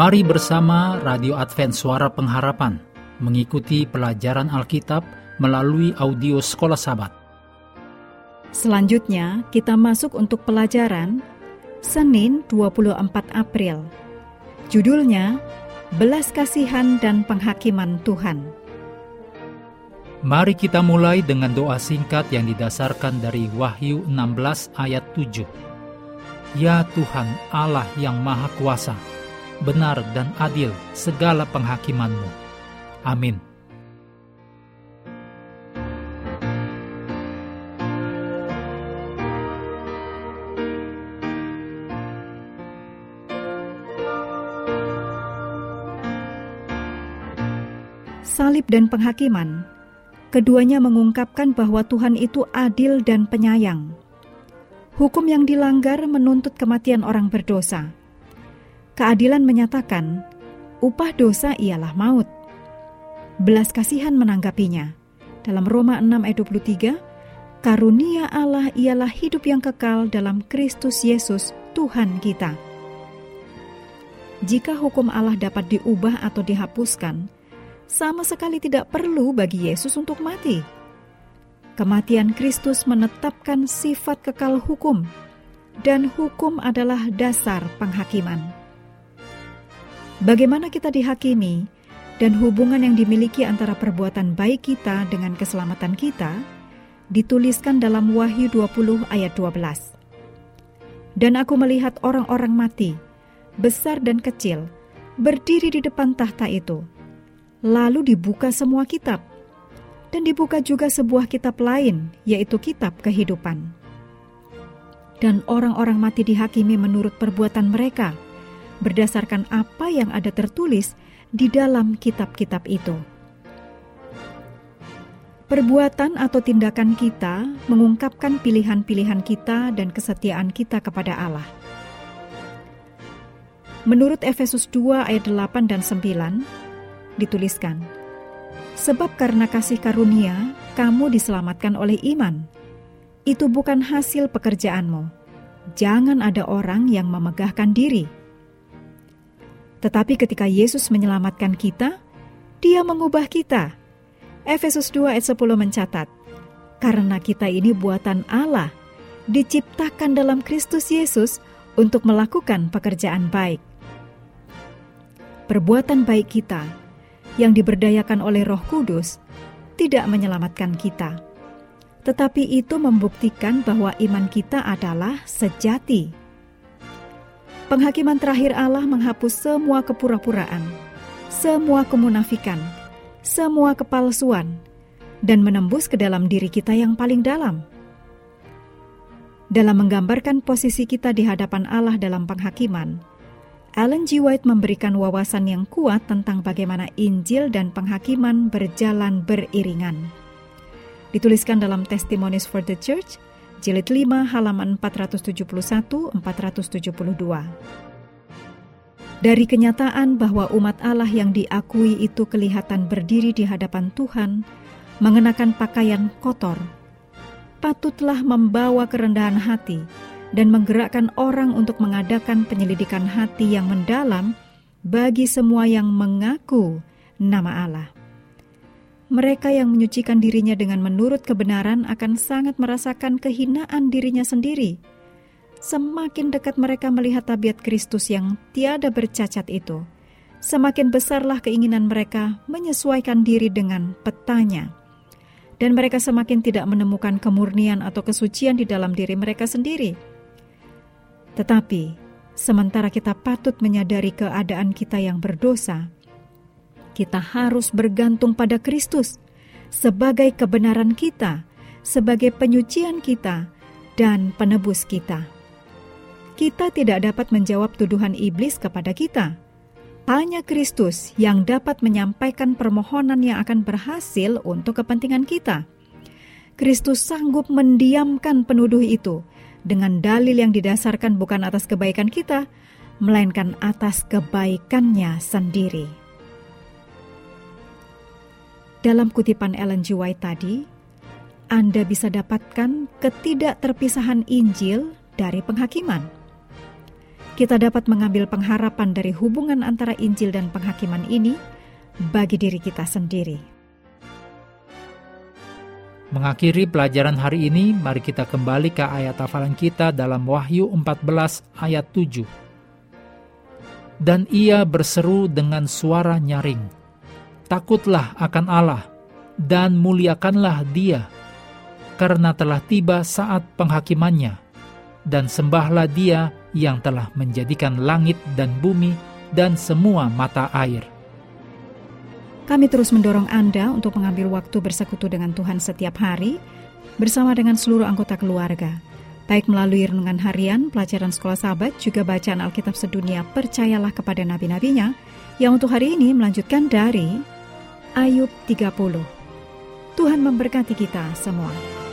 Mari bersama Radio Advent Suara Pengharapan mengikuti pelajaran Alkitab melalui audio Sekolah Sabat. Selanjutnya, kita masuk untuk pelajaran Senin 24 April. Judulnya, Belas Kasihan dan Penghakiman Tuhan. Mari kita mulai dengan doa singkat yang didasarkan dari Wahyu 16 ayat 7. Ya Tuhan Allah yang Maha Kuasa, benar dan adil segala penghakiman-Mu. Amin. Salib dan penghakiman, keduanya mengungkapkan bahwa Tuhan itu adil dan penyayang. Hukum yang dilanggar menuntut kematian orang berdosa. Keadilan menyatakan, upah dosa ialah maut. Belas kasihan menanggapinya. Dalam Roma 6 ayat 23, karunia Allah ialah hidup yang kekal dalam Kristus Yesus Tuhan kita. Jika hukum Allah dapat diubah atau dihapuskan, sama sekali tidak perlu bagi Yesus untuk mati. Kematian Kristus menetapkan sifat kekal hukum, dan hukum adalah dasar penghakiman. Bagaimana kita dihakimi dan hubungan yang dimiliki antara perbuatan baik kita dengan keselamatan kita dituliskan dalam Wahyu 20 ayat 12. Dan aku melihat orang-orang mati, besar dan kecil, berdiri di depan tahta itu. Lalu dibuka semua kitab, dan dibuka juga sebuah kitab lain, yaitu kitab kehidupan. Dan orang-orang mati dihakimi menurut perbuatan mereka, berdasarkan apa yang ada tertulis di dalam kitab-kitab itu. Perbuatan atau tindakan kita mengungkapkan pilihan-pilihan kita dan kesetiaan kita kepada Allah. Menurut Efesus 2 ayat 8 dan 9 dituliskan, sebab karena kasih karunia kamu diselamatkan oleh iman. Itu bukan hasil pekerjaanmu. Jangan ada orang yang memegahkan diri. Tetapi ketika Yesus menyelamatkan kita, Dia mengubah kita. Efesus 2 ayat 10 mencatat, karena kita ini buatan Allah, diciptakan dalam Kristus Yesus untuk melakukan pekerjaan baik. Perbuatan baik kita, yang diberdayakan oleh Roh Kudus, tidak menyelamatkan kita. Tetapi itu membuktikan bahwa iman kita adalah sejati. Penghakiman terakhir Allah menghapus semua kepura-puraan, semua kemunafikan, semua kepalsuan, dan menembus ke dalam diri kita yang paling dalam. Dalam menggambarkan posisi kita di hadapan Allah dalam penghakiman, Ellen G. White memberikan wawasan yang kuat tentang bagaimana Injil dan penghakiman berjalan beriringan. Dituliskan dalam Testimonies for the Church, Jilid 5 halaman 471-472. Dari kenyataan bahwa umat Allah yang diakui itu kelihatan berdiri di hadapan Tuhan, mengenakan pakaian kotor, patutlah membawa kerendahan hati dan menggerakkan orang untuk mengadakan penyelidikan hati yang mendalam bagi semua yang mengaku nama Allah. Mereka yang menyucikan dirinya dengan menurut kebenaran akan sangat merasakan kehinaan dirinya sendiri. Semakin dekat mereka melihat tabiat Kristus yang tiada bercacat itu, semakin besarlah keinginan mereka menyesuaikan diri dengan petanya. Dan mereka semakin tidak menemukan kemurnian atau kesucian di dalam diri mereka sendiri. Tetapi, sementara kita patut menyadari keadaan kita yang berdosa, kita harus bergantung pada Kristus sebagai kebenaran kita, sebagai penyucian kita, dan penebus kita. Kita tidak dapat menjawab tuduhan iblis kepada kita. Hanya Kristus yang dapat menyampaikan permohonan yang akan berhasil untuk kepentingan kita. Kristus sanggup mendiamkan penuduh itu dengan dalil yang didasarkan bukan atas kebaikan kita, melainkan atas kebaikannya sendiri. Dalam kutipan Ellen G. White tadi, Anda bisa dapatkan ketidakterpisahan Injil dari penghakiman. Kita dapat mengambil pengharapan dari hubungan antara Injil dan penghakiman ini bagi diri kita sendiri. Mengakhiri pelajaran hari ini, mari kita kembali ke ayat hafalan kita dalam Wahyu 14 ayat 7. Dan ia berseru dengan suara nyaring, "Takutlah akan Allah dan muliakanlah Dia, karena telah tiba saat penghakimannya, dan sembahlah Dia yang telah menjadikan langit dan bumi dan semua mata air." Kami terus mendorong Anda untuk mengambil waktu bersekutu dengan Tuhan setiap hari bersama dengan seluruh anggota keluarga, baik melalui renungan harian, pelajaran sekolah sahabat, juga bacaan Alkitab sedunia Percayalah Kepada Nabi-Nabinya, yang untuk hari ini melanjutkan dari Ayub 30. Tuhan memberkati kita semua.